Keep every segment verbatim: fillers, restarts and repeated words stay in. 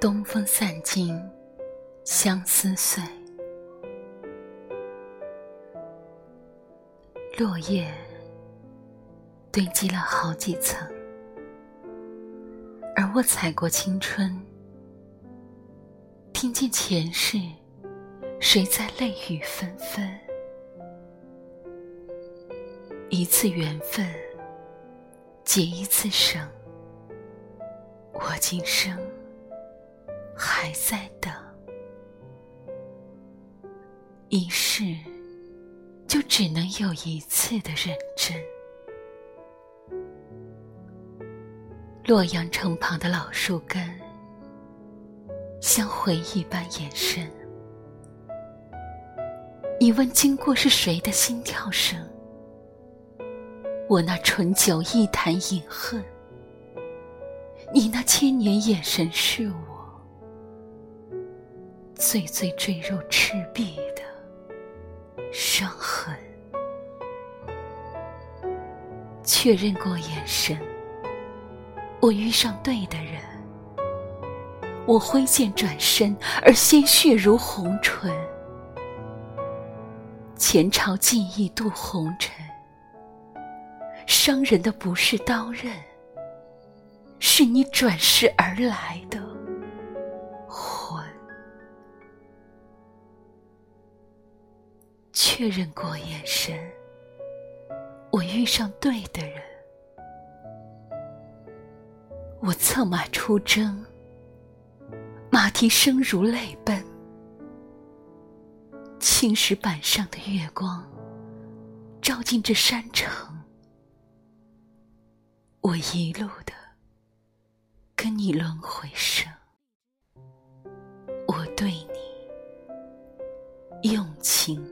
东风散尽相思碎，落叶堆积了好几层，而我踩过青春，听见前世谁在泪雨纷纷。一次缘分结一次生，我今生还在等，一世就只能有一次的认真。洛阳城旁的老树根，像回忆般延伸。你问经过是谁的心跳声，我那醇酒一坛饮恨，你那千年眼神是我最最坠入赤壁的伤痕。确认过眼神，我遇上对的人，我挥剑转身，而鲜血如红唇。前朝记忆渡红尘，伤人的不是刀刃，是你转世而来的魂。确认过眼神，我遇上对的人，我策马出征，马蹄声如泪奔。青石板上的月光照进这山城，我一路的跟你轮回生，我对你用情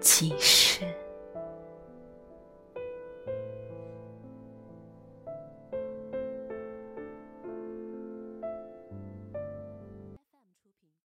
极深。